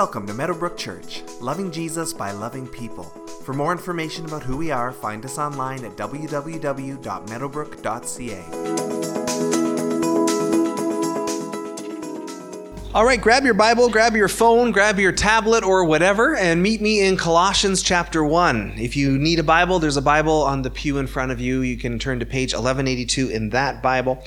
Welcome to Meadowbrook Church, loving Jesus by loving people. For more information about who we are, find us online at www.meadowbrook.ca. All right, grab your Bible, grab your phone, grab your tablet or whatever, and meet me in Colossians chapter 1. If you need a Bible, there's a Bible on the pew in front of you. You can turn to page 1182 in that Bible.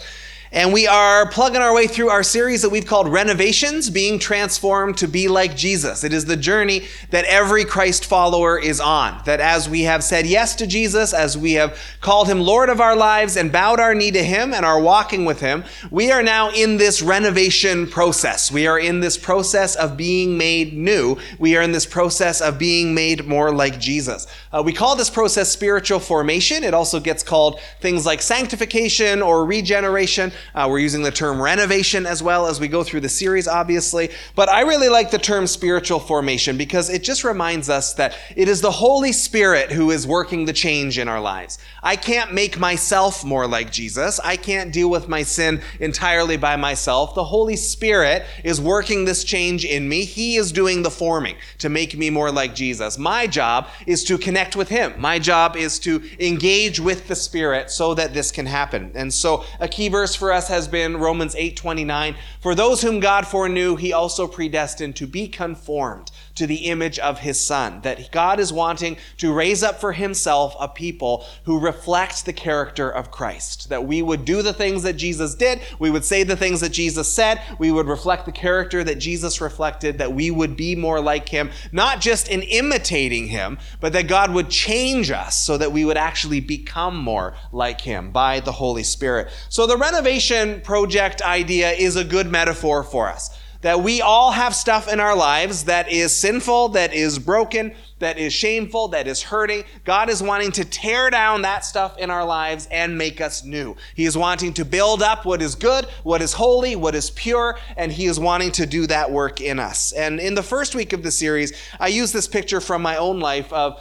And we are plugging our way through our series that we've called Renovations, Being Transformed to Be Like Jesus. It is the journey that every Christ follower is on, that as we have said yes to Jesus, as we have called him Lord of our lives and bowed our knee to him and are walking with him, we are now in this renovation process. We are in this process of being made new. We are in this process of being made more like Jesus. We call this process spiritual formation. It also gets called things like sanctification or regeneration. We're using the term renovation as well as we go through the series, obviously. But I really like the term spiritual formation because it just reminds us that it is the Holy Spirit who is working the change in our lives. I can't make myself more like Jesus. I can't deal with my sin entirely by myself. The Holy Spirit is working this change in me. He is doing the forming to make me more like Jesus. My job is to connect with him. My job is to engage with the Spirit so that this can happen. And so a key verse for us has been Romans 8:29. For those whom God foreknew, he also predestined to be conformed to the image of his Son. That God is wanting to raise up for himself a people who reflect the character of Christ. That we would do the things that Jesus did. We would say the things that Jesus said. We would reflect the character that Jesus reflected. That we would be more like him. Not just in imitating him, but that God would change us so that we would actually become more like him by the Holy Spirit. So the renovation project idea is a good metaphor for us. That we all have stuff in our lives that is sinful, that is broken, that is shameful, that is hurting. God is wanting to tear down that stuff in our lives and make us new. He is wanting to build up what is good, what is holy, what is pure, and he is wanting to do that work in us. And in the first week of the series, I used this picture from my own life of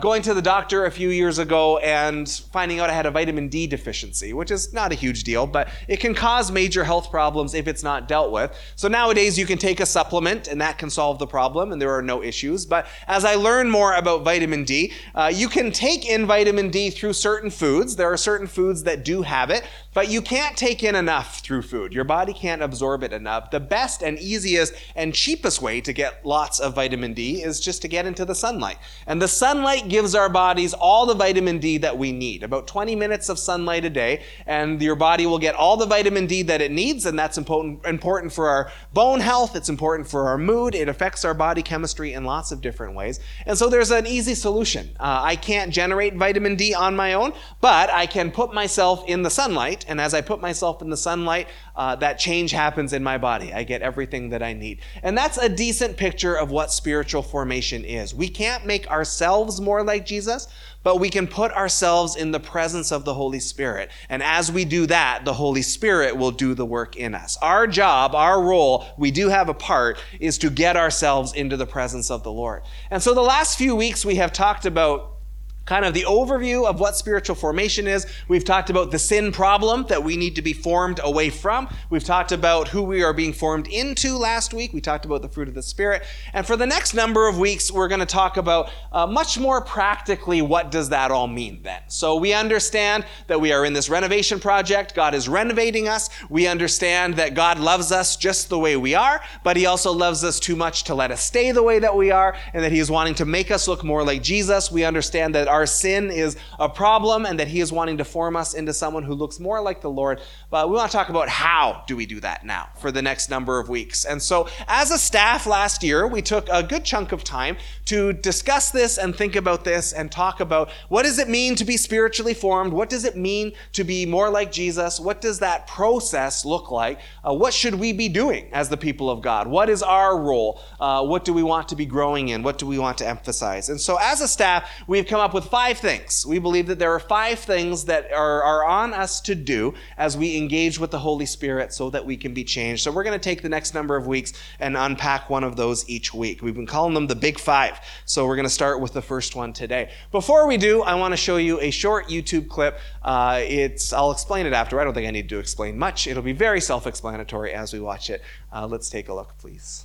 going to the doctor a few years ago and finding out I had a vitamin D deficiency, which is not a huge deal, but it can cause major health problems if it's not dealt with. So nowadays you can take a supplement and that can solve the problem and there are no issues. But as I learned more about vitamin D. You can take in vitamin D through certain foods. There are certain foods that do have it, but you can't take in enough through food. Your body can't absorb it enough. The best and easiest and cheapest way to get lots of vitamin D is just to get into the sunlight. And the sunlight gives our bodies all the vitamin D that we need. About 20 minutes of sunlight a day, and your body will get all the vitamin D that it needs, and that's important for our bone health. It's important for our mood. It affects our body chemistry in lots of different ways. And so there's an easy solution. I can't generate vitamin D on my own, but I can put myself in the sunlight. And as I put myself in the sunlight, that change happens in my body. I get everything that I need. And that's a decent picture of what spiritual formation is. We can't make ourselves more like Jesus, but we can put ourselves in the presence of the Holy Spirit. And as we do that, the Holy Spirit will do the work in us. Our job, our role, we do have a part, is to get ourselves into the presence of the Lord. And so the last few weeks we have talked about kind of the overview of what spiritual formation is. We've talked about the sin problem that we need to be formed away from. We've talked about who we are being formed into last week. We talked about the fruit of the Spirit. And for the next number of weeks, we're going to talk about much more practically what does that all mean then. So we understand that we are in this renovation project. God is renovating us. We understand that God loves us just the way we are, but he also loves us too much to let us stay the way that we are and that he is wanting to make us look more like Jesus. We understand that our sin is a problem and that he is wanting to form us into someone who looks more like the Lord. But we want to talk about how do we do that now for the next number of weeks. And so as a staff last year, we took a good chunk of time to discuss this and think about this and talk about what does it mean to be spiritually formed? What does it mean to be more like Jesus? What does that process look like? What should we be doing as the people of God? What is our role? What do we want to be growing in? What do we want to emphasize? And so as a staff, we've come up with 5 things. We believe that there are 5 things that are on us to do as we engage with the Holy Spirit so that we can be changed. So we're going to take the next number of weeks and unpack one of those each week. We've been calling them the Big 5. So we're going to start with the first one today. Before we do, I want to show you a short YouTube clip. I'll explain it after. I don't think I need to explain much. It'll be very self-explanatory as we watch it. Let's take a look, please.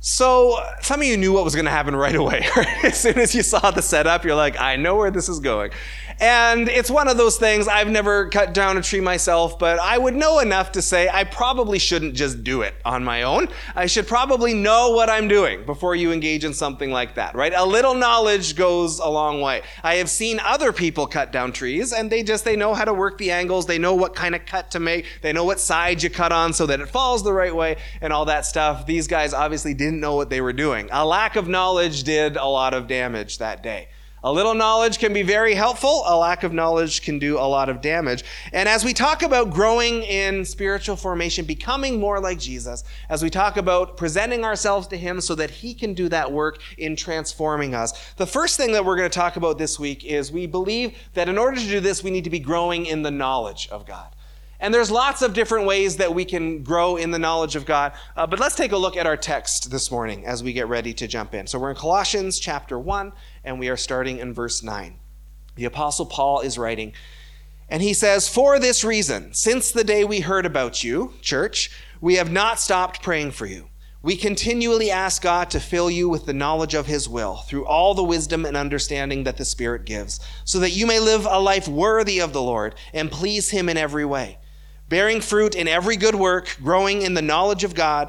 So some of you knew what was going to happen right away. Right? As soon as you saw the setup, you're like, I know where this is going. And it's one of those things, I've never cut down a tree myself, but I would know enough to say I probably shouldn't just do it on my own. I should probably know what I'm doing before you engage in something like that, right? A little knowledge goes a long way. I have seen other people cut down trees, and they know how to work the angles. They know what kind of cut to make. They know what side you cut on so that it falls the right way and all that stuff. These guys obviously didn't know what they were doing. A lack of knowledge did a lot of damage that day. A little knowledge can be very helpful. A lack of knowledge can do a lot of damage. And as we talk about growing in spiritual formation, becoming more like Jesus, as we talk about presenting ourselves to him so that he can do that work in transforming us, the first thing that we're going to talk about this week is we believe that in order to do this, we need to be growing in the knowledge of God. And there's lots of different ways that we can grow in the knowledge of God. But let's take a look at our text this morning as we get ready to jump in. So we're in Colossians chapter 1, and we are starting in verse 9. The Apostle Paul is writing, and he says, "For this reason, since the day we heard about you, church, we have not stopped praying for you. We continually ask God to fill you with the knowledge of his will through all the wisdom and understanding that the Spirit gives, so that you may live a life worthy of the Lord and please him in every way, bearing fruit in every good work, growing in the knowledge of God,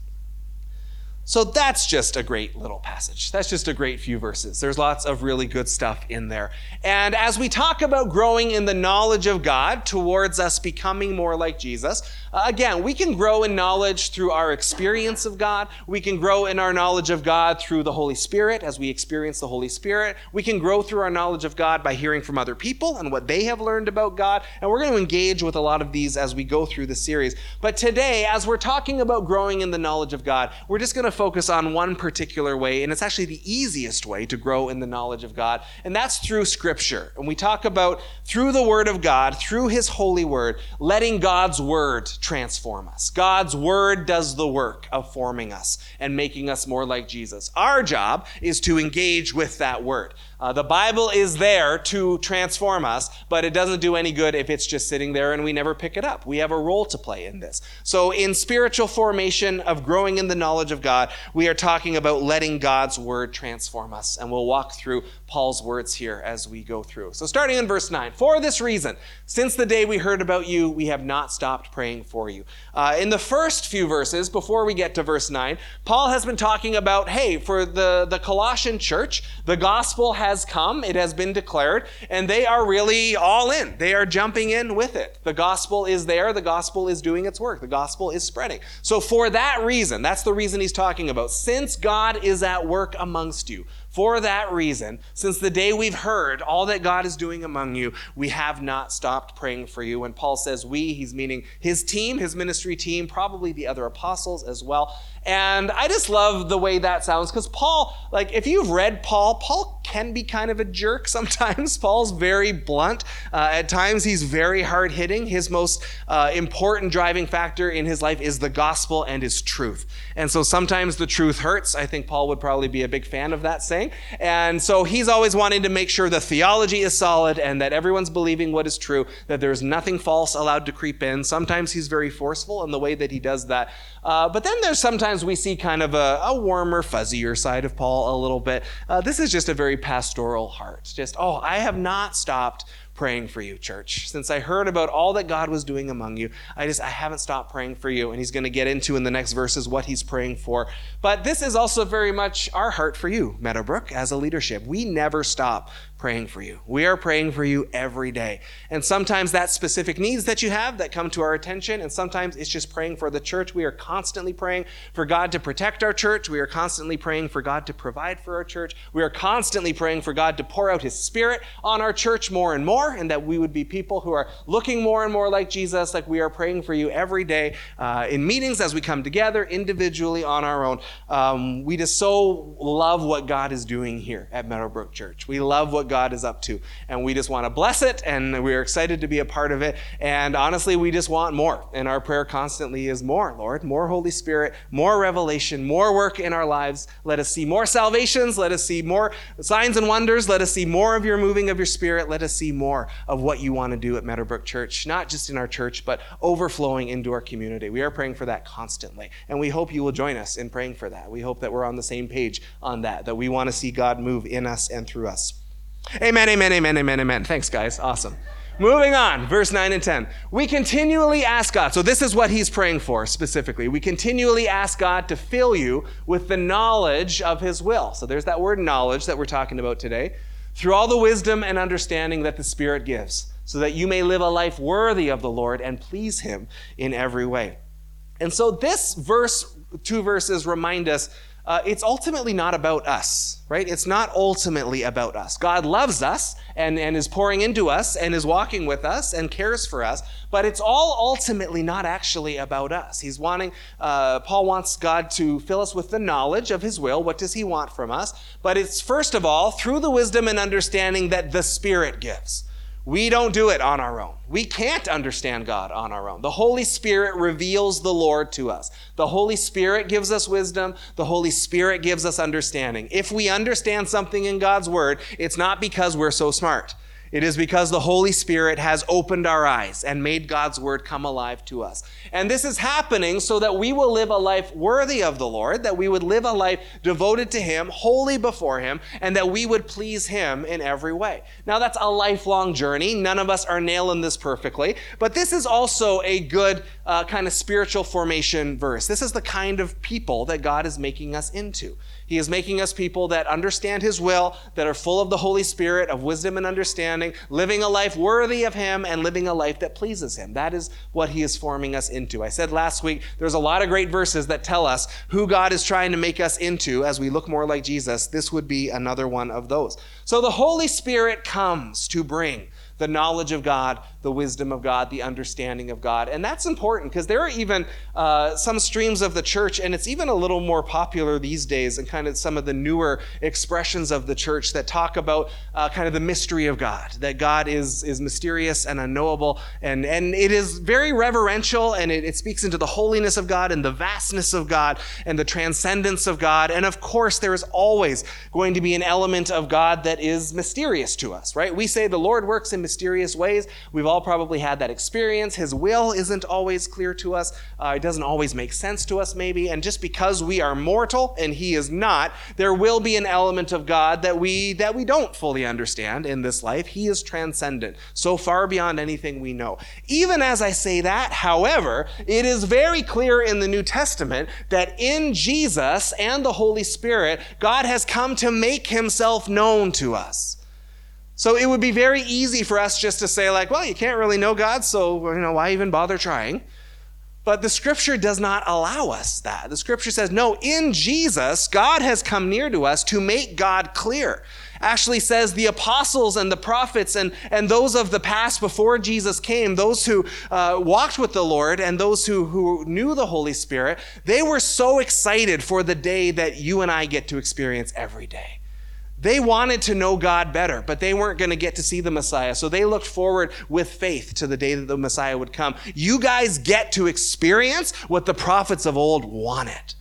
So that's just a great little passage. That's just a great few verses. There's lots of really good stuff in there. And as we talk about growing in the knowledge of God towards us becoming more like Jesus, again, we can grow in knowledge through our experience of God. We can grow in our knowledge of God through the Holy Spirit as we experience the Holy Spirit. We can grow through our knowledge of God by hearing from other people and what they have learned about God. And we're going to engage with a lot of these as we go through the series. But today, as we're talking about growing in the knowledge of God, we're just going to focus on one particular way, and it's actually the easiest way to grow in the knowledge of God, and that's through Scripture. And we talk about through the Word of God, through His holy Word, letting God's Word transform us. God's Word does the work of forming us and making us more like Jesus. Our job is to engage with that Word. The Bible is there to transform us, but it doesn't do any good if it's just sitting there and we never pick it up. We have a role to play in this. So in spiritual formation of growing in the knowledge of God, we are talking about letting God's word transform us. And we'll walk through Paul's words here as we go through. So starting in verse 9, "For this reason, since the day we heard about you, we have not stopped praying for you." In the first few verses, before we get to verse 9, Paul has been talking about, hey, for the Colossian church, the gospel has come, it has been declared, and they are really all in. They are jumping in with it. The gospel is there, the gospel is doing its work, the gospel is spreading. So for that reason, that's the reason he's talking about, since God is at work amongst you, for that reason, since the day we've heard all that God is doing among you, we have not stopped praying for you. When Paul says we, he's meaning his team, his ministry team, probably the other apostles as well. And I just love the way that sounds, because Paul, like if you've read Paul, Paul can be kind of a jerk sometimes. Paul's very blunt. At times he's very hard hitting. His most important driving factor in his life is the gospel and his truth. And so sometimes the truth hurts. I think Paul would probably be a big fan of that saying. And so he's always wanting to make sure the theology is solid and that everyone's believing what is true, that there's nothing false allowed to creep in. Sometimes he's very forceful in the way that he does that. But then there's sometimes we see kind of a warmer, fuzzier side of Paul a little bit. This is just a very pastoral heart. Just, oh, I have not stopped praying for you, church. Since I heard about all that God was doing among you, I haven't stopped praying for you. And he's going to get into in the next verses what he's praying for. But this is also very much our heart for you, Meadowbrook, as a leadership. We never stop praying for you. We are praying for you every day. And sometimes that's specific needs that you have that come to our attention. And sometimes it's just praying for the church. We are constantly praying for God to protect our church. We are constantly praying for God to provide for our church. We are constantly praying for God to pour out his Spirit on our church more and more. more, and that we would be people who are looking more and more like Jesus, like we are praying for you every day in meetings as we come together, individually, on our own. We just so love what God is doing here at Meadowbrook Church. We love what God is up to, and we just want to bless it, and we're excited to be a part of it. And honestly, we just want more, and our prayer constantly is more, Lord, more Holy Spirit, more revelation, more work in our lives. Let us see more salvations. Let us see more signs and wonders. Let us see more of your moving of your Spirit. Let us see more of what you want to do at Meadowbrook Church, not just in our church, but overflowing into our community. We are praying for that constantly, and we hope you will join us in praying for that. We hope that we're on the same page on that we want to see God move in us and through us. Amen, amen, amen, amen, amen. Thanks, guys. Awesome. Moving on, verse 9 and 10. We continually ask God. So this is what he's praying for specifically. We continually ask God to fill you with the knowledge of his will. So there's that word knowledge that we're talking about today. Through all the wisdom and understanding that the Spirit gives, so that you may live a life worthy of the Lord and please him in every way. And so this verse, two verses, remind us it's ultimately not about us, right? It's not ultimately about us. God loves us and is pouring into us and is walking with us and cares for us, but it's all ultimately not actually about us. He's wanting, Paul wants God to fill us with the knowledge of his will. What does he want from us? But it's first of all, through the wisdom and understanding that the Spirit gives. We don't do it on our own. We can't understand God on our own. The Holy Spirit reveals the Lord to us. The Holy Spirit gives us wisdom. The Holy Spirit gives us understanding. If we understand something in God's word, it's not because we're so smart. It is because the Holy Spirit has opened our eyes and made God's word come alive to us. And this is happening so that we will live a life worthy of the Lord, that we would live a life devoted to him, holy before him, and that we would please him in every way. Now, that's a lifelong journey. None of us are nailing this perfectly, but this is also a good kind of spiritual formation verse. This is the kind of people that God is making us into. He is making us people that understand his will, that are full of the Holy Spirit, of wisdom and understanding, living a life worthy of him and living a life that pleases him. That is what he is forming us into. I said last week, there's a lot of great verses that tell us who God is trying to make us into as we look more like Jesus. This would be another one of those. So the Holy Spirit comes to bring the knowledge of God, the wisdom of God, the understanding of God. And that's important because there are even some streams of the church, and it's even a little more popular these days, and kind of some of the newer expressions of the church that talk about kind of the mystery of God, that God is mysterious and unknowable. And it is very reverential, and it speaks into the holiness of God and the vastness of God and the transcendence of God. And of course, there is always going to be an element of God that is mysterious to us, right? We say the Lord works in mysterious ways. We've all probably had that experience. His will isn't always clear to us. It doesn't always make sense to us, maybe. And just because we are mortal and he is not, there will be an element of God that we don't fully understand in this life. He is transcendent, so far beyond anything we know. Even as I say that, however, it is very clear in the New Testament that in Jesus and the Holy Spirit, God has come to make himself known to us. So it would be very easy for us just to say like, well, you can't really know God, so why even bother trying? But the scripture does not allow us that. The scripture says, no, in Jesus, God has come near to us to make God clear. Ashley says the apostles and the prophets and those of the past before Jesus came, those who walked with the Lord and those who knew the Holy Spirit, they were so excited for the day that you and I get to experience every day. They wanted to know God better, but they weren't going to get to see the Messiah. So they looked forward with faith to the day that the Messiah would come. You guys get to experience what the prophets of old wanted.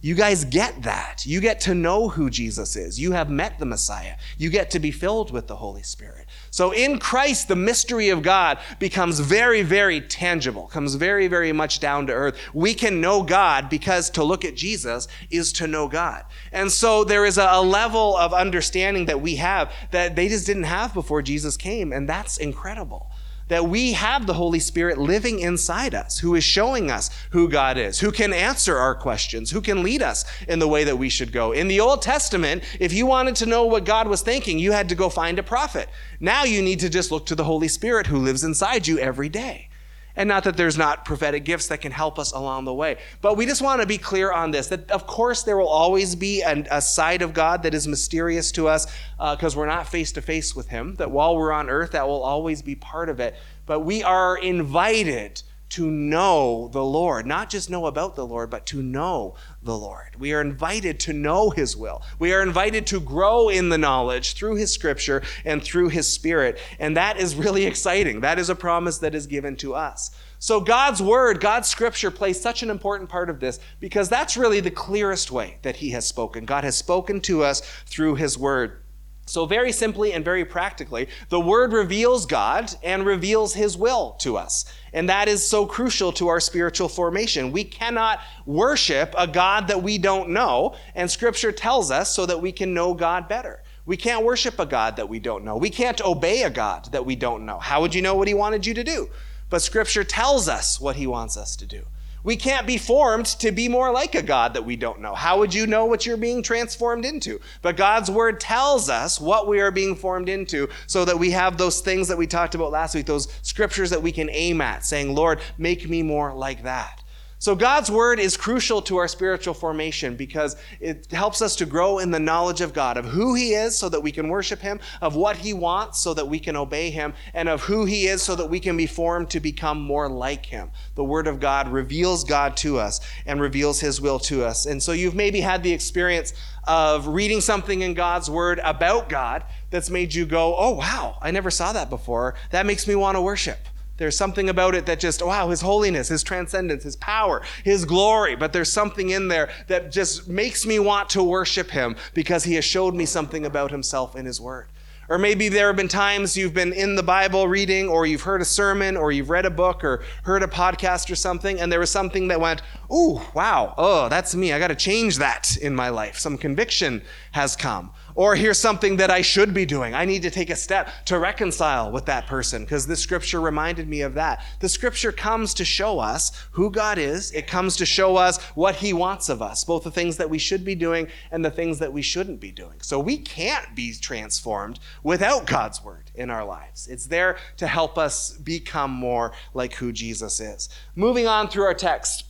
You guys get that. You get to know who Jesus is. You have met the Messiah. You get to be filled with the Holy Spirit. So in Christ, the mystery of God becomes very, very tangible, comes very, very much down to earth. We can know God because to look at Jesus is to know God. And so there is a level of understanding that we have that they just didn't have before Jesus came. And that's incredible. That we have the Holy Spirit living inside us, who is showing us who God is, who can answer our questions, who can lead us in the way that we should go. In the Old Testament, if you wanted to know what God was thinking, you had to go find a prophet. Now you need to just look to the Holy Spirit who lives inside you every day. And not that there's not prophetic gifts that can help us along the way. But we just want to be clear on this, that of course there will always be a side of God that is mysterious to us because we're not face to face with him, that while we're on earth, that will always be part of it. But we are invited to know the Lord, not just know about the Lord, but to know the Lord. We are invited to know his will. We are invited to grow in the knowledge through his scripture and through his spirit. And that is really exciting. That is a promise that is given to us. So God's word, God's scripture plays such an important part of this because that's really the clearest way that he has spoken. God has spoken to us through his word. So very simply and very practically, the word reveals God and reveals his will to us. And that is so crucial to our spiritual formation. We cannot worship a God that we don't know, and scripture tells us so that we can know God better. We can't worship a God that we don't know. We can't obey a God that we don't know. How would you know what he wanted you to do? But scripture tells us what he wants us to do. We can't be formed to be more like a God that we don't know. How would you know what you're being transformed into? But God's word tells us what we are being formed into so that we have those things that we talked about last week, those scriptures that we can aim at, saying, Lord, make me more like that. So God's word is crucial to our spiritual formation because it helps us to grow in the knowledge of God, of who he is so that we can worship him, of what he wants so that we can obey him, and of who he is so that we can be formed to become more like him. The word of God reveals God to us and reveals his will to us. And so you've maybe had the experience of reading something in God's word about God that's made you go, oh, wow, I never saw that before. That makes me want to worship. There's something about it that just, wow, his holiness, his transcendence, his power, his glory. But there's something in there that just makes me want to worship him because he has showed me something about himself in his word. Or maybe there have been times you've been in the Bible reading, or you've heard a sermon, or you've read a book, or heard a podcast or something, and there was something that went, ooh, wow, oh, that's me. I got to change that in my life. Some conviction has come. Or here's something that I should be doing. I need to take a step to reconcile with that person because this scripture reminded me of that. The scripture comes to show us who God is. It comes to show us what he wants of us, both the things that we should be doing and the things that we shouldn't be doing. So we can't be transformed without God's word in our lives. It's there to help us become more like who Jesus is. Moving on through our text.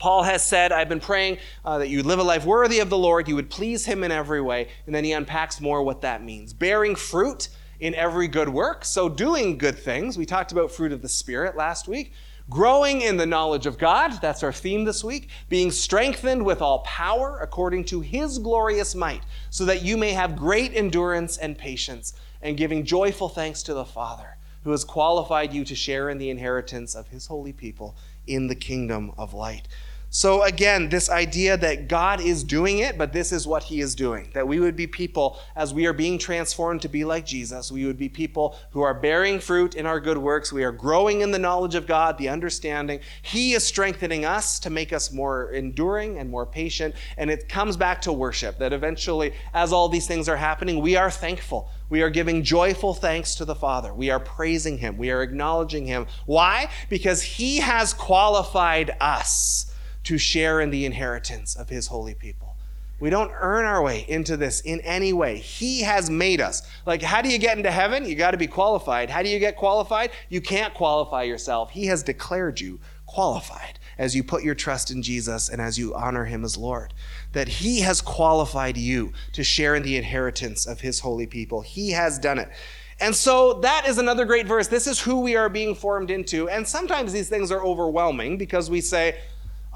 Paul has said, I've been praying that you live a life worthy of the Lord, you would please him in every way. And then he unpacks more what that means. Bearing fruit in every good work. So doing good things. We talked about fruit of the Spirit last week. Growing in the knowledge of God. That's our theme this week. Being strengthened with all power according to his glorious might, so that you may have great endurance and patience, and giving joyful thanks to the Father, who has qualified you to share in the inheritance of his holy people in the kingdom of light. So again, this idea that God is doing it, but this is what he is doing, that we would be people, as we are being transformed to be like Jesus, we would be people who are bearing fruit in our good works. We are growing in the knowledge of God, the understanding. He is strengthening us to make us more enduring and more patient. And it comes back to worship, that eventually, as all these things are happening, we are thankful. We are giving joyful thanks to the Father. We are praising him. We are acknowledging him. Why? Because he has qualified us to share in the inheritance of his holy people. We don't earn our way into this in any way. He has made us. Like, how do you get into heaven? You got to be qualified. How do you get qualified? You can't qualify yourself. He has declared you qualified as you put your trust in Jesus and as you honor him as Lord, that he has qualified you to share in the inheritance of his holy people. He has done it. And so that is another great verse. This is who we are being formed into. And sometimes these things are overwhelming because we say,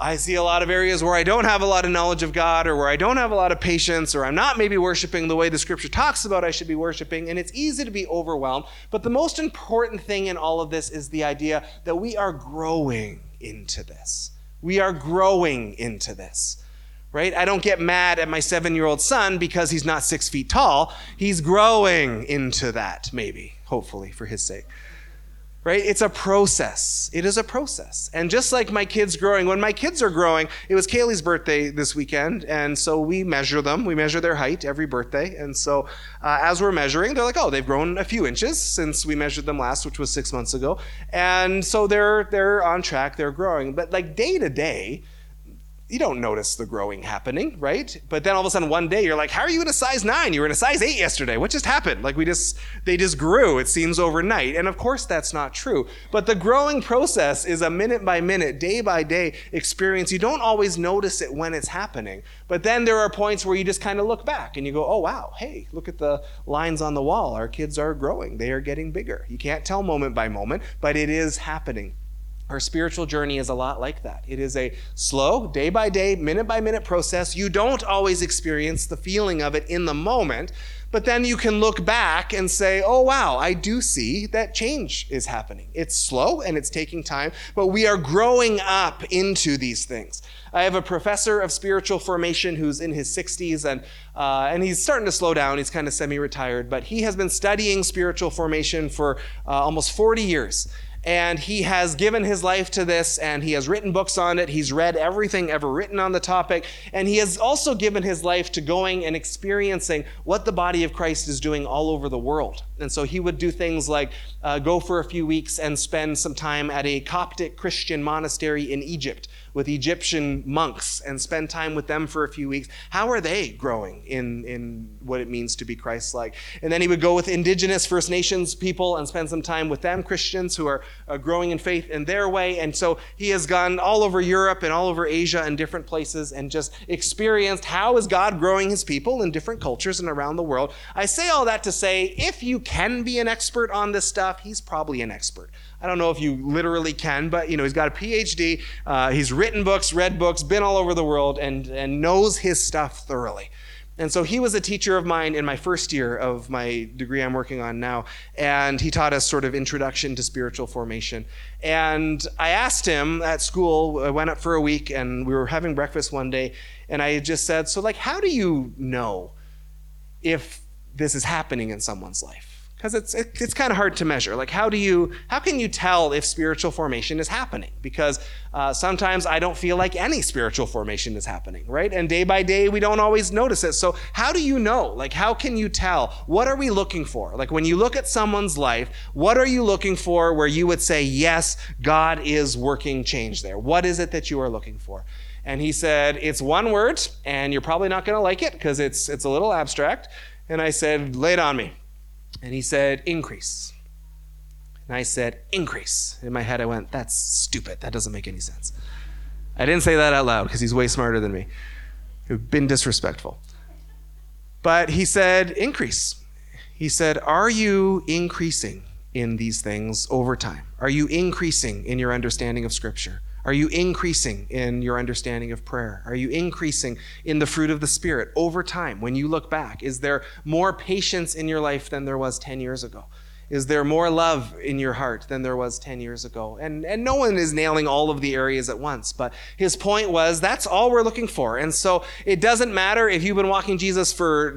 I see a lot of areas where I don't have a lot of knowledge of God, or where I don't have a lot of patience, or I'm not maybe worshiping the way the scripture talks about I should be worshiping, and it's easy to be overwhelmed. But the most important thing in all of this is the idea that we are growing into this. We are growing into this, right? I don't get mad at my 7-year-old son because he's not 6 feet tall. He's growing into that, maybe, hopefully, for his sake. Right? It's a process. It is a process. And just like my kids growing, when my kids are growing, it was Kaylee's birthday this weekend. And so we measure them. We measure their height every birthday. And so as we're measuring, they're like, oh, they've grown a few inches since we measured them last, which was 6 months ago. And so they're on track. They're growing. But like day to day, you don't notice the growing happening, right? But then all of a sudden one day you're like, how are you in a size 9? You were in a size 8 yesterday. What just happened? Like they just grew, it seems, overnight. And of course that's not true. But the growing process is a minute by minute, day by day experience. You don't always notice it when it's happening. But then there are points where you just kind of look back and you go, oh wow, hey, look at the lines on the wall. Our kids are growing. They are getting bigger. You can't tell moment by moment, but it is happening. Our spiritual journey is a lot like that. It is a slow, day by day, minute by minute process. You don't always experience the feeling of it in the moment, but then you can look back and say, oh wow, I do see that change is happening. It's slow and it's taking time, but we are growing up into these things. I have a professor of spiritual formation who's in his 60s, and he's starting to slow down. He's kind of semi-retired, but he has been studying spiritual formation for almost 40 years. And he has given his life to this, and he has written books on it. He's read everything ever written on the topic. And he has also given his life to going and experiencing what the body of Christ is doing all over the world. And so he would do things like go for a few weeks and spend some time at a Coptic Christian monastery in Egypt with Egyptian monks and spend time with them for a few weeks. How are they growing in what it means to be Christ-like? And then he would go with indigenous First Nations people and spend some time with them, Christians who are growing in faith in their way. And so he has gone all over Europe and all over Asia and different places and just experienced how is God growing his people in different cultures and around the world. I say all that to say, if you can be an expert on this stuff, he's probably an expert. I don't know if you literally can, but he's got a PhD. He's written books, read books, been all over the world, and knows his stuff thoroughly. And so he was a teacher of mine in my first year of my degree I'm working on now. And he taught us sort of introduction to spiritual formation. And I asked him at school, I went up for a week and we were having breakfast one day. And I just said, so how do you know if this is happening in someone's life? Because it's kind of hard to measure. How can you tell if spiritual formation is happening? Because sometimes I don't feel like any spiritual formation is happening, right? And day by day, we don't always notice it. So how do you know? How can you tell? What are we looking for? When you look at someone's life, what are you looking for where you would say, yes, God is working change there? What is it that you are looking for? And he said, it's one word, and you're probably not going to like it because it's a little abstract. And I said, lay it on me. And he said, increase. And I said, increase. In my head, I went, that's stupid. That doesn't make any sense. I didn't say that out loud because he's way smarter than me. It would have been disrespectful. But he said, increase. He said, are you increasing in these things over time? Are you increasing in your understanding of Scripture? Are you increasing in your understanding of prayer? Are you increasing in the fruit of the Spirit over time? When you look back, is there more patience in your life than there was 10 years ago? Is there more love in your heart than there was 10 years ago? And no one is nailing all of the areas at once, but his point was that's all we're looking for. And so it doesn't matter if you've been walking Jesus for,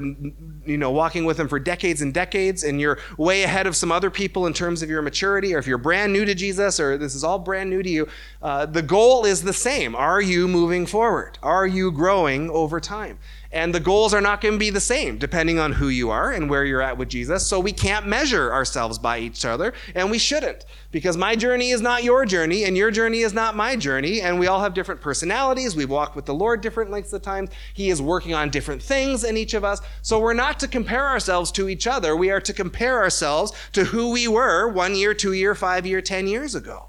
walking with him for decades and decades, and you're way ahead of some other people in terms of your maturity, or if you're brand new to Jesus, or this is all brand new to you, the goal is the same. Are you moving forward? Are you growing over time? And the goals are not going to be the same depending on who you are and where you're at with Jesus. So we can't measure ourselves by each other, and we shouldn't, because my journey is not your journey and your journey is not my journey. And we all have different personalities. We've walked with the Lord different lengths of time. He is working on different things in each of us. So we're not to compare ourselves to each other. We are to compare ourselves to who we were 1 year, 2 year, 5 year, 10 years ago.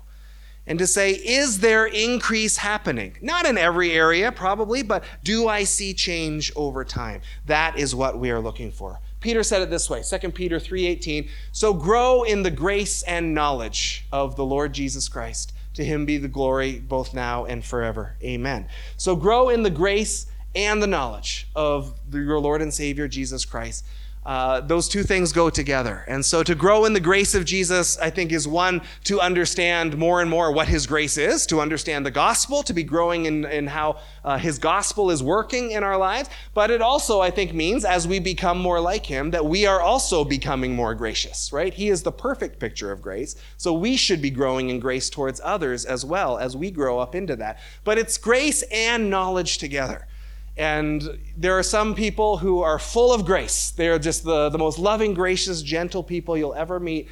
And to say, is there increase happening? Not in every area, probably, but do I see change over time? That is what we are looking for. Peter said it this way, 2 Peter 3:18, so grow in the grace and knowledge of the Lord Jesus Christ. To him be the glory both now and forever. Amen. So grow in the grace and the knowledge of your Lord and Savior, Jesus Christ. Those two things go together. And so to grow in the grace of Jesus, I think, is one, to understand more and more what his grace is, to understand the gospel, to be growing in how his gospel is working in our lives. But it also, I think, means as we become more like him, that we are also becoming more gracious, right? He is the perfect picture of grace. So we should be growing in grace towards others as well as we grow up into that. But it's grace and knowledge together. And there are some people who are full of grace. They are just the most loving, gracious, gentle people you'll ever meet.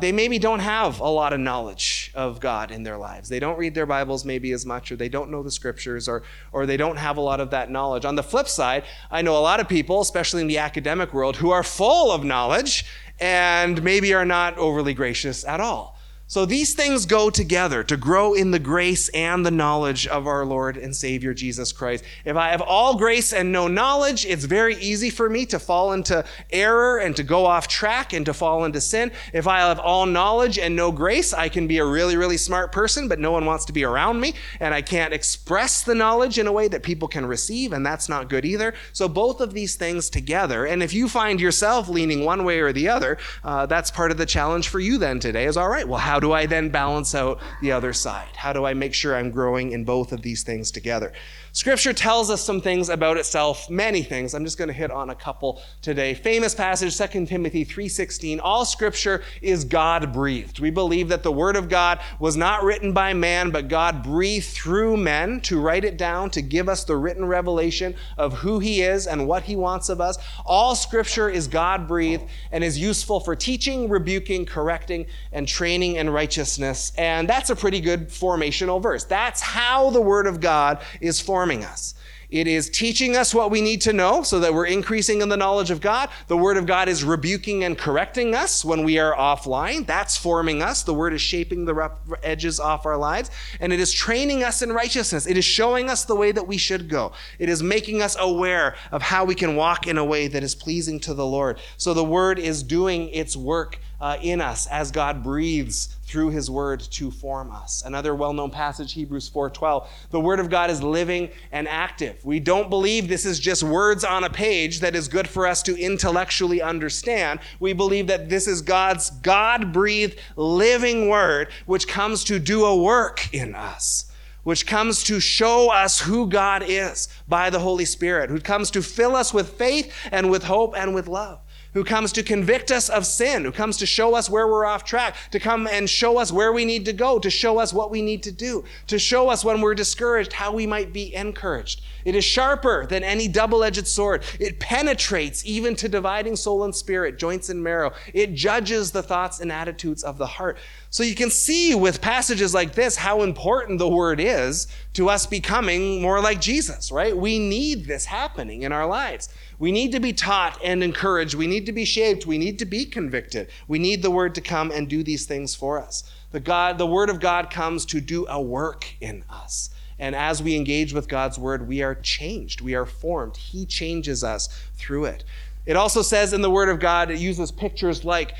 They maybe don't have a lot of knowledge of God in their lives. They don't read their Bibles maybe as much, or they don't know the scriptures, or they don't have a lot of that knowledge. On the flip side, I know a lot of people, especially in the academic world, who are full of knowledge and maybe are not overly gracious at all. So these things go together to grow in the grace and the knowledge of our Lord and Savior, Jesus Christ. If I have all grace and no knowledge, it's very easy for me to fall into error and to go off track and to fall into sin. If I have all knowledge and no grace, I can be a really, really smart person, but no one wants to be around me, and I can't express the knowledge in a way that people can receive, and that's not good either. So both of these things together, and if you find yourself leaning one way or the other, that's part of the challenge for you then today is, all right, well, how do I then balance out the other side? How do I make sure I'm growing in both of these things together? Scripture tells us some things about itself, many things. I'm just going to hit on a couple today. Famous passage, 2 Timothy 3:16. All Scripture is God-breathed. We believe that the Word of God was not written by man, but God breathed through men to write it down, to give us the written revelation of who He is and what He wants of us. All Scripture is God-breathed and is useful for teaching, rebuking, correcting, and training in righteousness. And that's a pretty good formational verse. That's how the Word of God is forming us. It is teaching us what we need to know so that we're increasing in the knowledge of God. The Word of God is rebuking and correcting us when we are offline. That's forming us. The Word is shaping the rough edges off our lives. And it is training us in righteousness. It is showing us the way that we should go. It is making us aware of how we can walk in a way that is pleasing to the Lord. So the Word is doing its work in us as God breathes through His Word to form us. Another well-known passage, Hebrews 4:12. The Word of God is living and active. We don't believe this is just words on a page that is good for us to intellectually understand. We believe that this is God's God-breathed living Word, which comes to do a work in us, which comes to show us who God is by the Holy Spirit, who comes to fill us with faith and with hope and with love, who comes to convict us of sin, who comes to show us where we're off track, to come and show us where we need to go, to show us what we need to do, to show us when we're discouraged how we might be encouraged. It is sharper than any double-edged sword. It penetrates even to dividing soul and spirit, joints and marrow. It judges the thoughts and attitudes of the heart. So you can see with passages like this how important the Word is to us becoming more like Jesus, right? We need this happening in our lives. We need to be taught and encouraged. We need to be shaped. We need to be convicted. We need the Word to come and do these things for us. The Word of God comes to do a work in us. And as we engage with God's Word, we are changed. We are formed. He changes us through it. It also says in the Word of God, it uses pictures like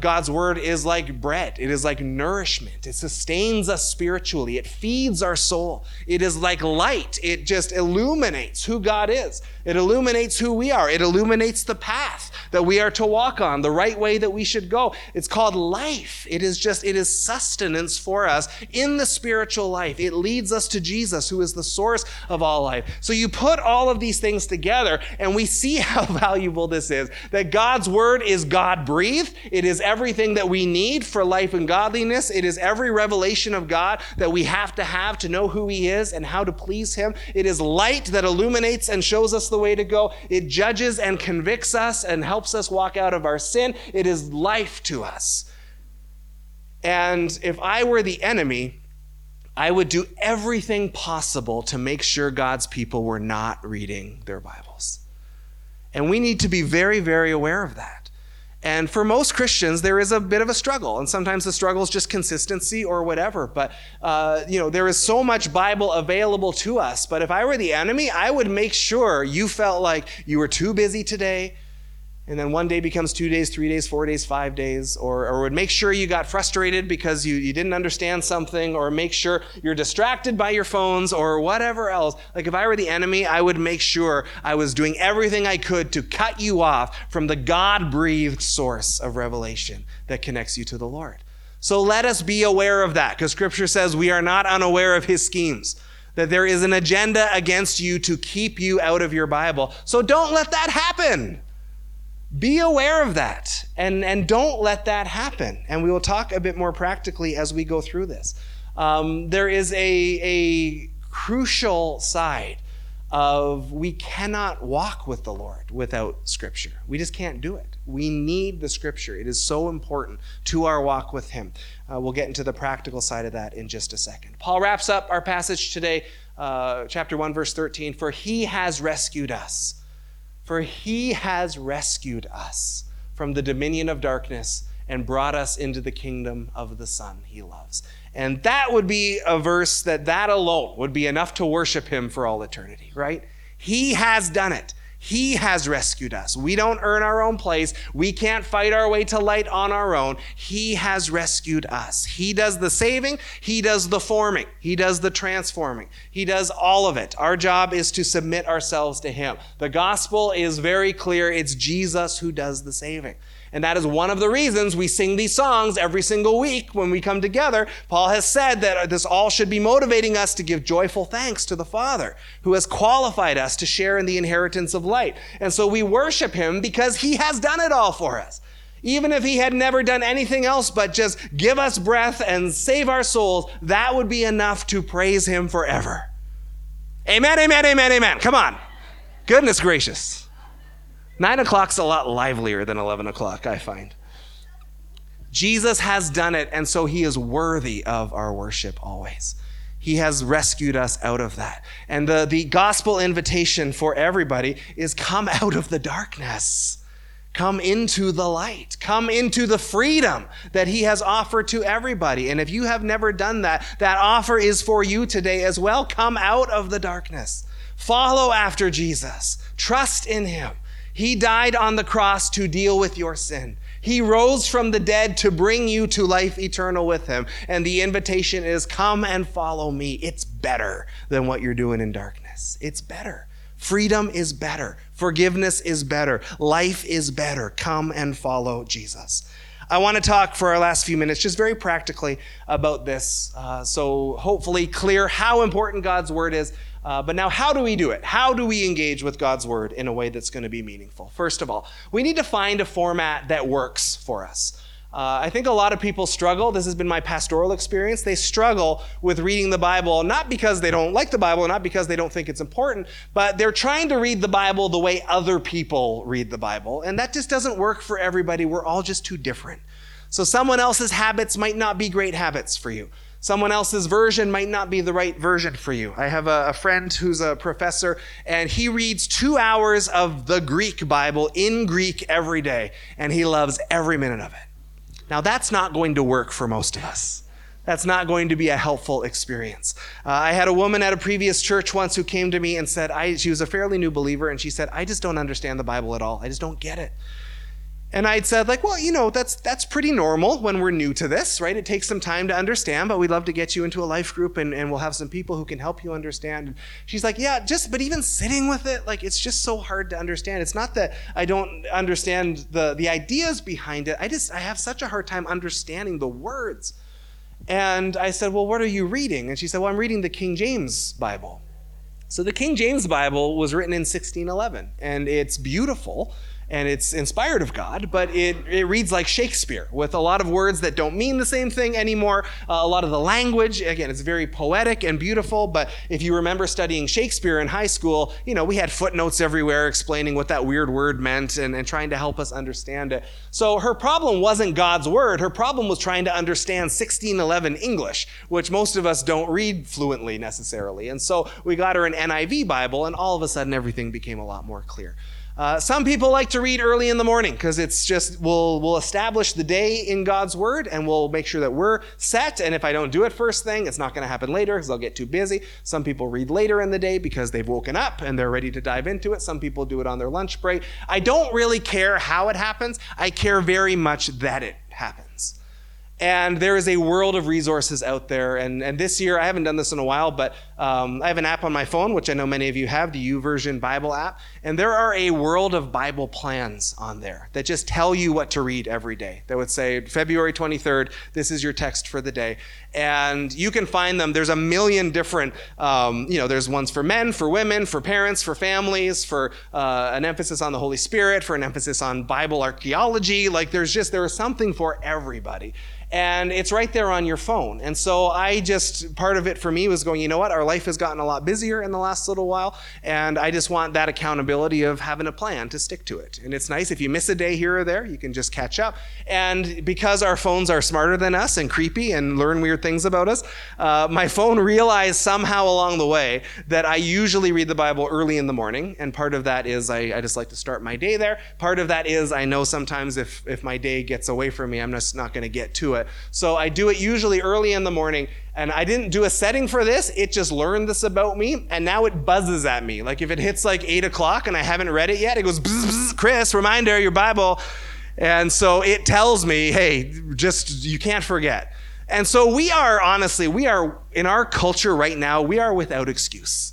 God's Word is like bread. It is like nourishment. It sustains us spiritually. It feeds our soul. It is like light. It just illuminates who God is. It illuminates who we are. It illuminates the path that we are to walk on, the right way that we should go. It's called life. It is sustenance for us in the spiritual life. It leads us to Jesus, who is the source of all life. So you put all of these things together, and we see how valuable this is, that God's Word is God-breathed. It is everything that we need for life and godliness. It is every revelation of God that we have to know who He is and how to please Him. It is light that illuminates and shows us the way to go. It judges and convicts us and helps us walk out of our sin. It is life to us. And if I were the enemy, I would do everything possible to make sure God's people were not reading their Bibles. And we need to be very, very aware of that. And for most Christians, there is a bit of a struggle. And sometimes the struggle is just consistency or whatever. But, there is so much Bible available to us. But if I were the enemy, I would make sure you felt like you were too busy today. And then one day becomes 2 days, 3 days, 4 days, 5 days, or would make sure you got frustrated because you didn't understand something, or make sure you're distracted by your phones or whatever else. Like if I were the enemy, I would make sure I was doing everything I could to cut you off from the God-breathed source of revelation that connects you to the Lord. So let us be aware of that, because Scripture says we are not unaware of His schemes, that there is an agenda against you to keep you out of your Bible. So don't let that happen. Be aware of that and don't let that happen. And we will talk a bit more practically as we go through this. There is a crucial side of we cannot walk with the Lord without Scripture. We just can't do it. We need the Scripture. It is so important to our walk with Him. We'll get into the practical side of that in just a second. Paul wraps up our passage today, chapter 1, verse 13. For He has rescued us. For He has rescued us from the dominion of darkness and brought us into the kingdom of the Son He loves. And that would be a verse that alone would be enough to worship Him for all eternity, right? He has done it. He has rescued us. We don't earn our own place. We can't fight our way to light on our own. He has rescued us. He does the saving. He does the forming. He does the transforming. He does all of it. Our job is to submit ourselves to Him. The gospel is very clear. It's Jesus who does the saving. And that is one of the reasons we sing these songs every single week when we come together. Paul has said that this all should be motivating us to give joyful thanks to the Father who has qualified us to share in the inheritance of light. And so we worship Him because He has done it all for us. Even if He had never done anything else but just give us breath and save our souls, that would be enough to praise Him forever. Amen, amen, amen, amen. Come on. Goodness gracious. 9 o'clock's a lot livelier than 11 o'clock, I find. Jesus has done it, and so He is worthy of our worship always. He has rescued us out of that. And the gospel invitation for everybody is come out of the darkness. Come into the light. Come into the freedom that He has offered to everybody. And if you have never done that, that offer is for you today as well. Come out of the darkness. Follow after Jesus. Trust in Him. He died on the cross to deal with your sin. He rose from the dead to bring you to life eternal with Him. And the invitation is come and follow me. It's better than what you're doing in darkness. It's better. Freedom is better. Forgiveness is better. Life is better. Come and follow Jesus. I want to talk for our last few minutes just very practically about this. So hopefully clear how important God's word is. But now how do we do it? How do we engage with God's word in a way that's going to be meaningful? First of all, we need to find a format that works for us. I think a lot of people struggle. This has been my pastoral experience. They struggle with reading the Bible, not because they don't like the Bible, not because they don't think it's important, but they're trying to read the Bible the way other people read the Bible. And that just doesn't work for everybody. We're all just too different. So someone else's habits might not be great habits for you. Someone else's version might not be the right version for you. I have a friend who's a professor, and he reads 2 hours of the Greek Bible in Greek every day, and he loves every minute of it. Now, that's not going to work for most of us. That's not going to be a helpful experience. I had a woman at a previous church once who came to me and said, she was a fairly new believer, and she said, I just don't understand the Bible at all. I just don't get it. And I'd said, well, that's pretty normal when we're new to this, right? It takes some time to understand, but we'd love to get you into a life group and we'll have some people who can help you understand. And she's like, yeah, but even sitting with it, it's just so hard to understand. It's not that I don't understand the ideas behind it. I have such a hard time understanding the words. And I said, well, what are you reading? And she said, well, I'm reading the King James Bible. So the King James Bible was written in 1611, and it's beautiful. And it's inspired of God, but it reads like Shakespeare with a lot of words that don't mean the same thing anymore. A lot of the language, again, it's very poetic and beautiful, but if you remember studying Shakespeare in high school, we had footnotes everywhere explaining what that weird word meant and trying to help us understand it. So her problem wasn't God's word. Her problem was trying to understand 1611 English, which most of us don't read fluently necessarily. And so we got her an NIV Bible, and all of a sudden everything became a lot more clear. Some people like to read early in the morning because it's just, we'll establish the day in God's word and we'll make sure that we're set. And if I don't do it first thing, it's not going to happen later because I'll get too busy. Some people read later in the day because they've woken up and they're ready to dive into it. Some people do it on their lunch break. I don't really care how it happens. I care very much that it happens. And there is a world of resources out there. And this year, I haven't done this in a while, but I have an app on my phone, which I know many of you have, the YouVersion Bible app. And there are a world of Bible plans on there that just tell you what to read every day. That would say, February 23rd, this is your text for the day. And you can find them. There's a million different, there's ones for men, for women, for parents, for families, for an emphasis on the Holy Spirit, for an emphasis on Bible archaeology. There's something for everybody. And it's right there on your phone. And so part of it for me was going, you know what? Our life has gotten a lot busier in the last little while. And I just want that accountability of having a plan to stick to it. And it's nice if you miss a day here or there, you can just catch up. And because our phones are smarter than us and creepy and learn weird things about us, my phone realized somehow along the way that I usually read the Bible early in the morning. And part of that is I just like to start my day there. Part of that is I know sometimes if my day gets away from me, I'm just not going to get to it. So I do it usually early in the morning, and I didn't do a setting for this. It just learned this about me, and now it buzzes at me. Like if it hits like 8 o'clock and I haven't read it yet, it goes, bzz, bzz, Chris, reminder, your Bible. And so it tells me, hey, just, you can't forget. And so we are in our culture right now, we are without excuse.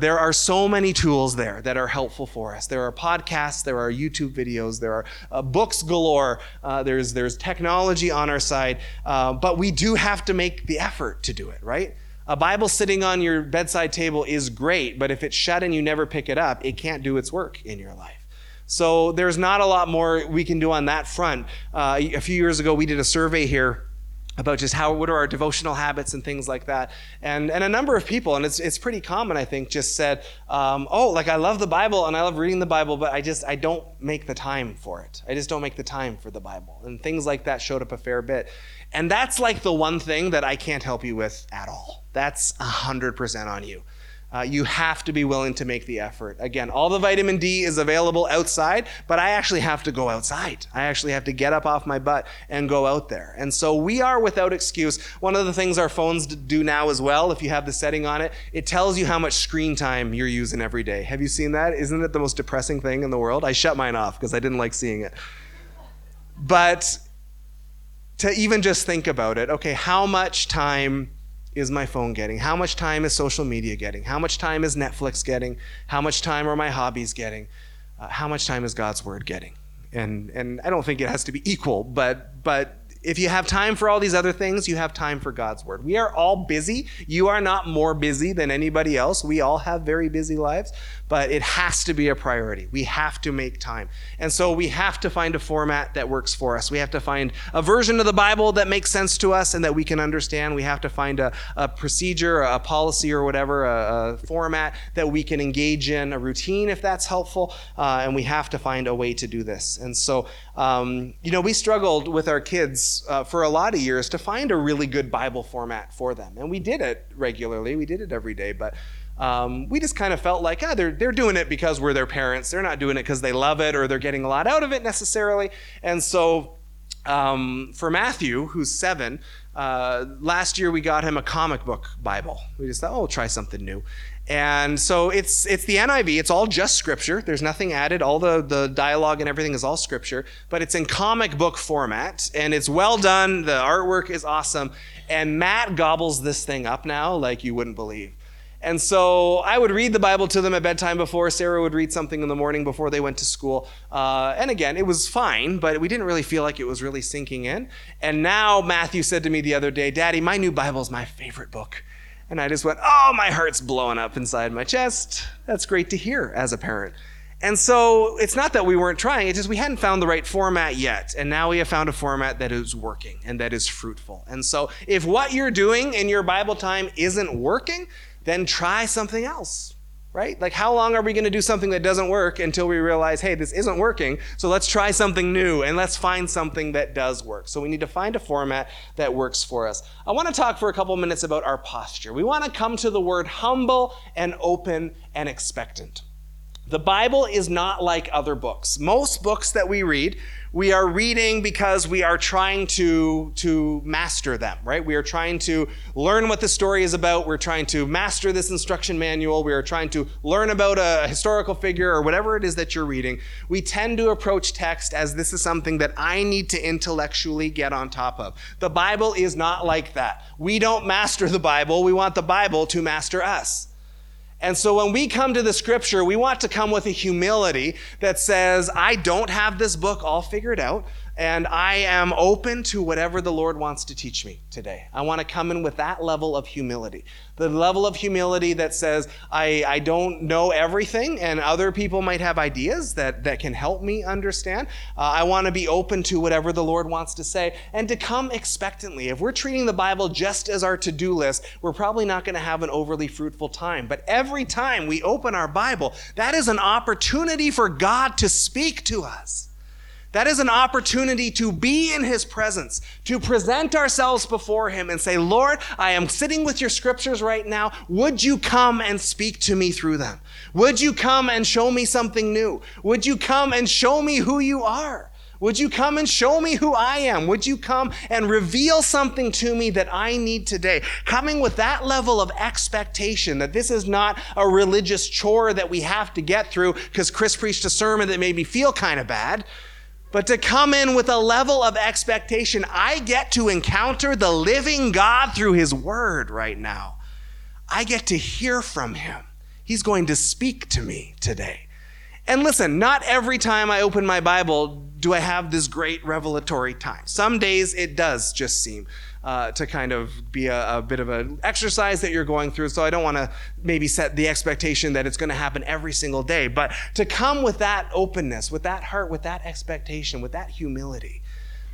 There are so many tools there that are helpful for us. There are podcasts, there are YouTube videos, there are books galore, there's technology on our side, but we do have to make the effort to do it, right? A Bible sitting on your bedside table is great, but if it's shut and you never pick it up, it can't do its work in your life. So there's not a lot more we can do on that front. A few years ago, we did a survey here about just what are our devotional habits and things like that. And a number of people, and it's pretty common, I think, just said, I love the Bible and I love reading the Bible, but I don't make the time for it. I just don't make the time for the Bible. And things like that showed up a fair bit. And that's like the one thing that I can't help you with at all. That's 100% on you. You have to be willing to make the effort. Again, all the vitamin D is available outside, but I actually have to go outside. I actually have to get up off my butt and go out there. And so we are without excuse. One of the things our phones do now as well, if you have the setting on it, it tells you how much screen time you're using every day. Have you seen that? Isn't it the most depressing thing in the world? I shut mine off because I didn't like seeing it. But to even just think about it, okay, how much time is my phone getting? How much time is social media getting? How much time is Netflix getting? How much time are my hobbies getting? How much time is God's word getting? And I don't think it has to be equal, but if you have time for all these other things, you have time for God's word. We are all busy. You are not more busy than anybody else. We all have very busy lives, but it has to be a priority. We have to make time. And so we have to find a format that works for us. We have to find a version of the Bible that makes sense to us and that we can understand. We have to find a procedure, a policy or whatever, a format that we can engage in, a routine if that's helpful. And we have to find a way to do this. And so, we struggled with our kids for a lot of years to find a really good Bible format for them. And we did it regularly. We did it every day. But we just kind of felt like, they're doing it because we're their parents. They're not doing it because they love it or they're getting a lot out of it necessarily. And so for Matthew, who's 7, last year we got him a comic book Bible. We just thought, we'll try something new. And so it's the NIV, it's all just scripture. There's nothing added. All the dialogue and everything is all scripture, but it's in comic book format and it's well done. The artwork is awesome. And Matt gobbles this thing up now like you wouldn't believe. And so I would read the Bible to them at bedtime before. Sarah would read something in the morning before they went to school. And again, it was fine, but we didn't really feel like it was really sinking in. And now Matthew said to me the other day, Daddy, my new Bible is my favorite book. And I just went, oh, my heart's blowing up inside my chest. That's great to hear as a parent. And so it's not that we weren't trying, it's just we hadn't found the right format yet. And now we have found a format that is working and that is fruitful. And so if what you're doing in your Bible time isn't working, then try something else, right? Like how long are we gonna do something that doesn't work until we realize, hey, this isn't working, so let's try something new and let's find something that does work. So we need to find a format that works for us. I wanna talk for a couple minutes about our posture. We wanna come to the word humble and open and expectant. The Bible is not like other books. Most books that we read, we are reading because we are trying to master them, right? We are trying to learn what the story is about. We're trying to master this instruction manual. We are trying to learn about a historical figure or whatever it is that you're reading. We tend to approach text as this is something that I need to intellectually get on top of. The Bible is not like that. We don't master the Bible. We want the Bible to master us. And so when we come to the scripture, we want to come with a humility that says, I don't have this book all figured out. And I am open to whatever the Lord wants to teach me today. I want to come in with that level of humility. The level of humility that says, I don't know everything, and other people might have ideas that can help me understand. I want to be open to whatever the Lord wants to say and to come expectantly. If we're treating the Bible just as our to-do list, we're probably not going to have an overly fruitful time. But every time we open our Bible, that is an opportunity for God to speak to us. That is an opportunity to be in his presence, to present ourselves before him and say, Lord, I am sitting with your scriptures right now. Would you come and speak to me through them? Would you come and show me something new? Would you come and show me who you are? Would you come and show me who I am? Would you come and reveal something to me that I need today? Coming with that level of expectation that this is not a religious chore that we have to get through because Chris preached a sermon that made me feel kind of bad. But to come in with a level of expectation, I get to encounter the living God through his word right now. I get to hear from him. He's going to speak to me today. And listen, not every time I open my Bible do I have this great revelatory time. Some days it does just seem to kind of be a bit of an exercise that you're going through. So I don't want to maybe set the expectation that it's going to happen every single day. But to come with that openness, with that heart, with that expectation, with that humility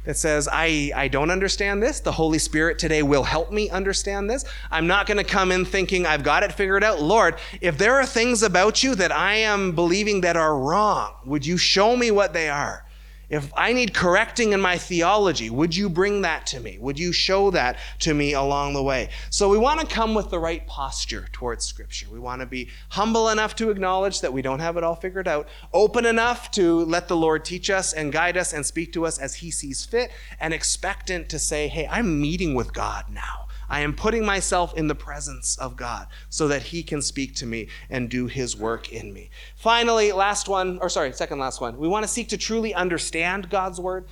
that says, I don't understand this. The Holy Spirit today will help me understand this. I'm not going to come in thinking I've got it figured out. Lord, if there are things about you that I am believing that are wrong, would you show me what they are? If I need correcting in my theology, would you bring that to me? Would you show that to me along the way? So we want to come with the right posture towards Scripture. We want to be humble enough to acknowledge that we don't have it all figured out, open enough to let the Lord teach us and guide us and speak to us as he sees fit, and expectant to say, hey, I'm meeting with God now. I am putting myself in the presence of God so that he can speak to me and do his work in me. Finally, second last one. We want to seek to truly understand God's word.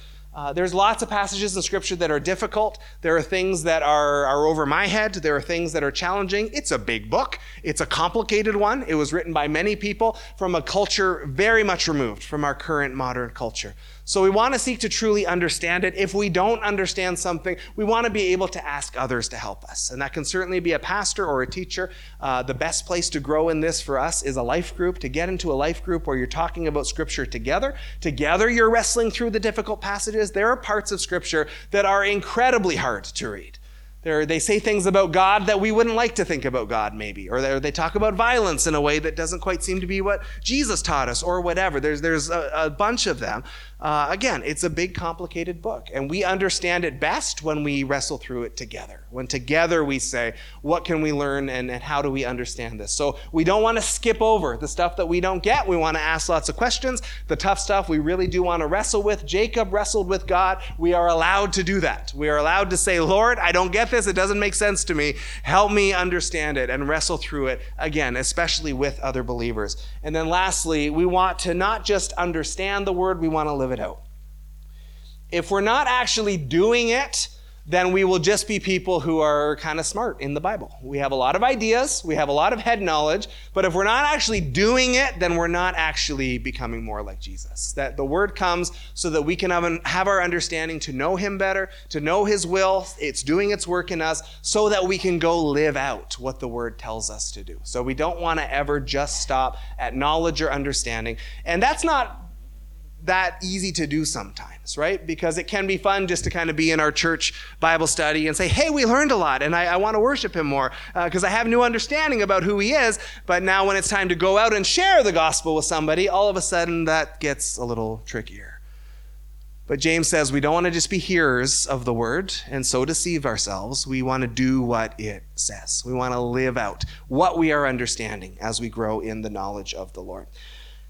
There's lots of passages in Scripture that are difficult. There are things that are over my head. There are things that are challenging. It's a big book. It's a complicated one. It was written by many people from a culture very much removed from our current modern culture. So we want to seek to truly understand it. If we don't understand something, we want to be able to ask others to help us. And that can certainly be a pastor or a teacher. The best place to grow in this for us is a life group, to get into a life group where you're talking about Scripture together. Together, you're wrestling through the difficult passages. There are parts of Scripture that are incredibly hard to read. They say things about God that we wouldn't like to think about God, maybe. Or they talk about violence in a way that doesn't quite seem to be what Jesus taught us or whatever. There's a bunch of them. Again, it's a big, complicated book. And we understand it best when we wrestle through it together. When together we say, what can we learn and how do we understand this? So we don't want to skip over the stuff that we don't get. We want to ask lots of questions. The tough stuff we really do want to wrestle with. Jacob wrestled with God. We are allowed to do that. We are allowed to say, Lord, I don't get this. It doesn't make sense to me. Help me understand it and wrestle through it again, especially with other believers. And then lastly, we want to not just understand the word, we want to live it out. If we're not actually doing it, then we will just be people who are kind of smart in the Bible. We have a lot of ideas, we have a lot of head knowledge, but if we're not actually doing it, then we're not actually becoming more like Jesus. That the word comes so that we can have our understanding to know him better, to know his will. It's doing its work in us so that we can go live out what the word tells us to do. So we don't want to ever just stop at knowledge or understanding. And that's not that easy to do sometimes, right? Because it can be fun just to kind of be in our church Bible study and say, hey, we learned a lot and I want to worship him more because I have new understanding about who he is. But now when it's time to go out and share the gospel with somebody, all of a sudden that gets a little trickier. But James says we don't want to just be hearers of the word and so deceive ourselves. We want to do what it says. We want to live out what we are understanding as we grow in the knowledge of the Lord.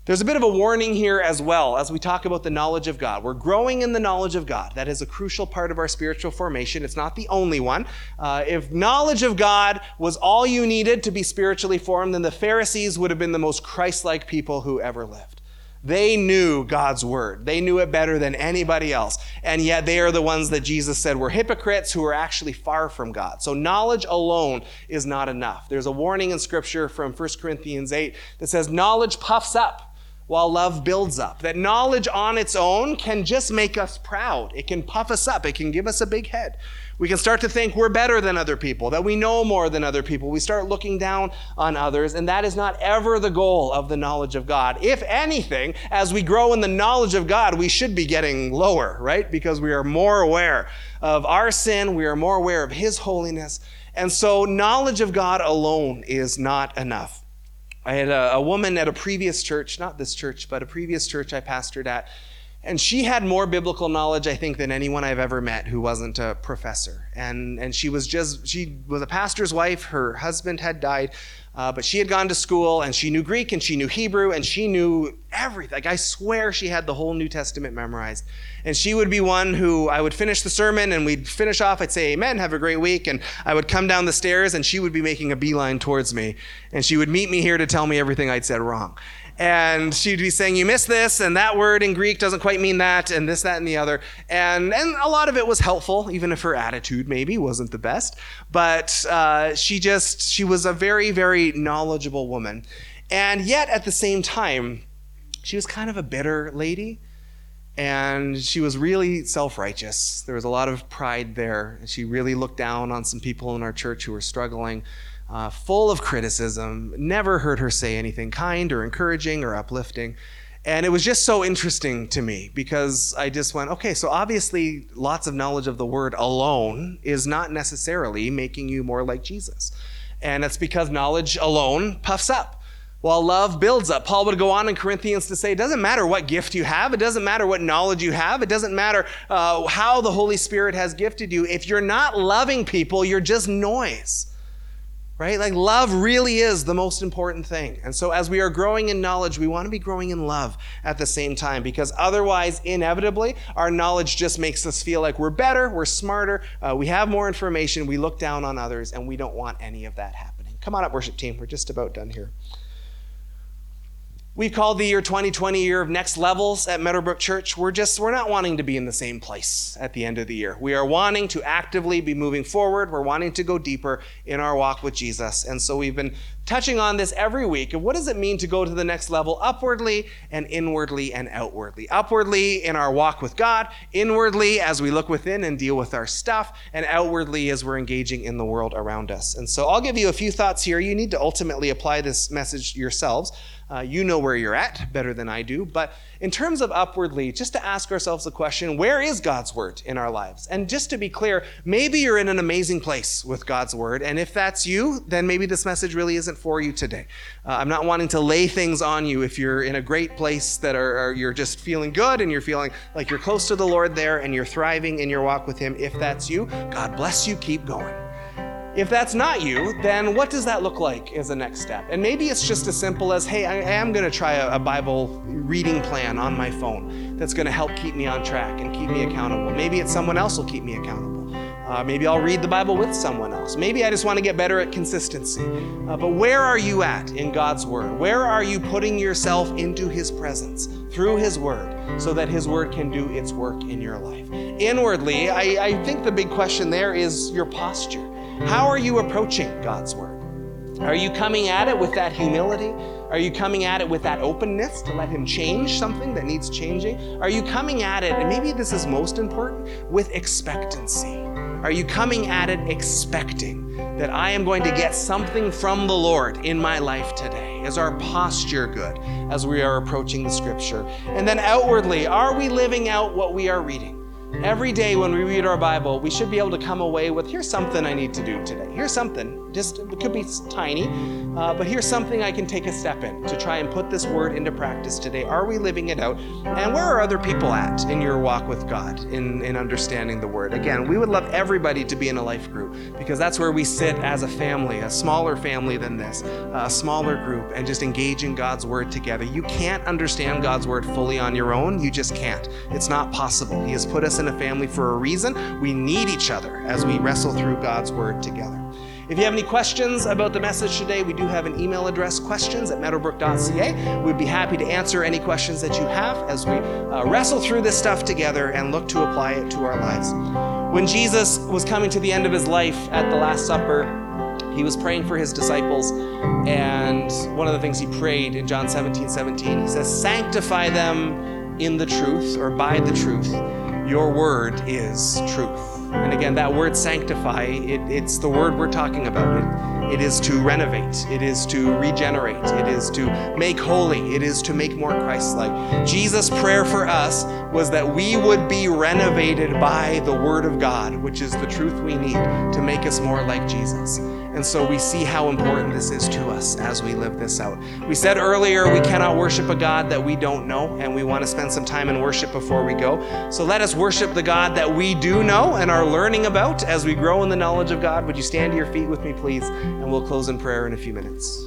There's a bit of a warning here as well as we talk about the knowledge of God. We're growing in the knowledge of God. That is a crucial part of our spiritual formation. It's not the only one. If knowledge of God was all you needed to be spiritually formed, then the Pharisees would have been the most Christ-like people who ever lived. They knew God's word. They knew it better than anybody else. And yet they are the ones that Jesus said were hypocrites who are actually far from God. So knowledge alone is not enough. There's a warning in Scripture from 1 Corinthians 8 that says knowledge puffs up, while love builds up. That knowledge on its own can just make us proud. It can puff us up. It can give us a big head. We can start to think we're better than other people, that we know more than other people. We start looking down on others, and that is not ever the goal of the knowledge of God. If anything, as we grow in the knowledge of God, we should be getting lower, right? Because we are more aware of our sin. We are more aware of His holiness. And so knowledge of God alone is not enough. I had a woman at a previous church, not this church, but a previous church I pastored at, and she had more biblical knowledge, I think, than anyone I've ever met who wasn't a professor. And she was a pastor's wife. Her husband had died, but she had gone to school, and she knew Greek, and she knew Hebrew, and she knew everything. Like, I swear she had the whole New Testament memorized. And she would be one who, I would finish the sermon, and we'd finish off, I'd say, amen, have a great week. And I would come down the stairs, and she would be making a beeline towards me. And she would meet me here to tell me everything I'd said wrong. And she'd be saying, you missed this, and that word in Greek doesn't quite mean that, and this, that, and the other. And a lot of it was helpful, even if her attitude maybe wasn't the best. But she was a very, very knowledgeable woman. And yet, at the same time, she was kind of a bitter lady, and she was really self-righteous. There was a lot of pride there. She really looked down on some people in our church who were struggling. Full of criticism, never heard her say anything kind or encouraging or uplifting. And it was just so interesting to me, because I just went, okay, so obviously lots of knowledge of the word alone is not necessarily making you more like Jesus. And that's because knowledge alone puffs up, while love builds up. Paul would go on in Corinthians to say, it doesn't matter what gift you have. It doesn't matter what knowledge you have. It doesn't matter how the Holy Spirit has gifted you. If you're not loving people, you're just noise. Right? Like, love really is the most important thing. And so as we are growing in knowledge, we want to be growing in love at the same time, because otherwise, inevitably, our knowledge just makes us feel like we're better, we're smarter, we have more information, we look down on others, and we don't want any of that happening. Come on up, worship team. We're just about done here. We've called the year 2020 year of next levels at Meadowbrook Church. We're not wanting to be in the same place at the end of the year. We are wanting to actively be moving forward. We're wanting to go deeper in our walk with Jesus. And so we've been touching on this every week. And what does it mean to go to the next level upwardly and inwardly and outwardly? Upwardly in our walk with God, inwardly as we look within and deal with our stuff, and outwardly as we're engaging in the world around us. And so I'll give you a few thoughts here. You need to ultimately apply this message yourselves. You know where you're at better than I do. But in terms of upwardly, just to ask ourselves the question, where is God's word in our lives? And just to be clear, maybe you're in an amazing place with God's word. And if that's you, then maybe this message really isn't for you today. I'm not wanting to lay things on you if you're in a great place that you're just feeling good and you're feeling like you're close to the Lord there and you're thriving in your walk with Him. If that's you, God bless you. Keep going. If that's not you, then what does that look like as a next step? And maybe it's just as simple as, hey, I am going to try a Bible reading plan on my phone that's going to help keep me on track and keep me accountable. Maybe it's someone else will keep me accountable. Maybe I'll read the Bible with someone else. Maybe I just want to get better at consistency. But where are you at in God's word? Where are you putting yourself into His presence through His word so that His word can do its work in your life? Inwardly, I think the big question there is your posture. How are you approaching God's word? Are you coming at it with that humility? Are you coming at it with that openness to let Him change something that needs changing? Are you coming at it, and maybe this is most important, with expectancy? Are you coming at it expecting that I am going to get something from the Lord in my life today? Is our posture good as we are approaching the Scripture? And then outwardly, are we living out what we are reading? Every day when we read our Bible, we should be able to come away with, here's something I need to do today. Here's something, just it could be tiny, but here's something I can take a step in to try and put this word into practice today. Are we living it out? And where are other people at in your walk with God in understanding the word? Again, we would love everybody to be in a life group, because that's where we sit as a family, a smaller family than this, a smaller group, and just engage in God's word together. You can't understand God's word fully on your own. You just can't. It's not possible. He has put us in a family for a reason. We need each other as we wrestle through God's word together. If you have any questions about the message today, we do have an email address, questions@meadowbrook.ca. We'd be happy to answer any questions that you have as we wrestle through this stuff together and look to apply it to our lives. When Jesus was coming to the end of His life at the Last Supper, He was praying for his disciples, and one of the things he prayed in John 17:17, he says, sanctify them in the truth, or by the truth. Your word is truth. And again, that word sanctify, it's the word we're talking about. It is to renovate. It is to regenerate. It is to make holy. It is to make more Christ-like. Jesus' prayer for us was that we would be renovated by the word of God, which is the truth we need to make us more like Jesus. And so we see how important this is to us as we live this out. We said earlier, we cannot worship a God that we don't know, and we want to spend some time in worship before we go. So let us worship the God that we do know and are learning about as we grow in the knowledge of God. Would you stand to your feet with me, please? And we'll close in prayer in a few minutes.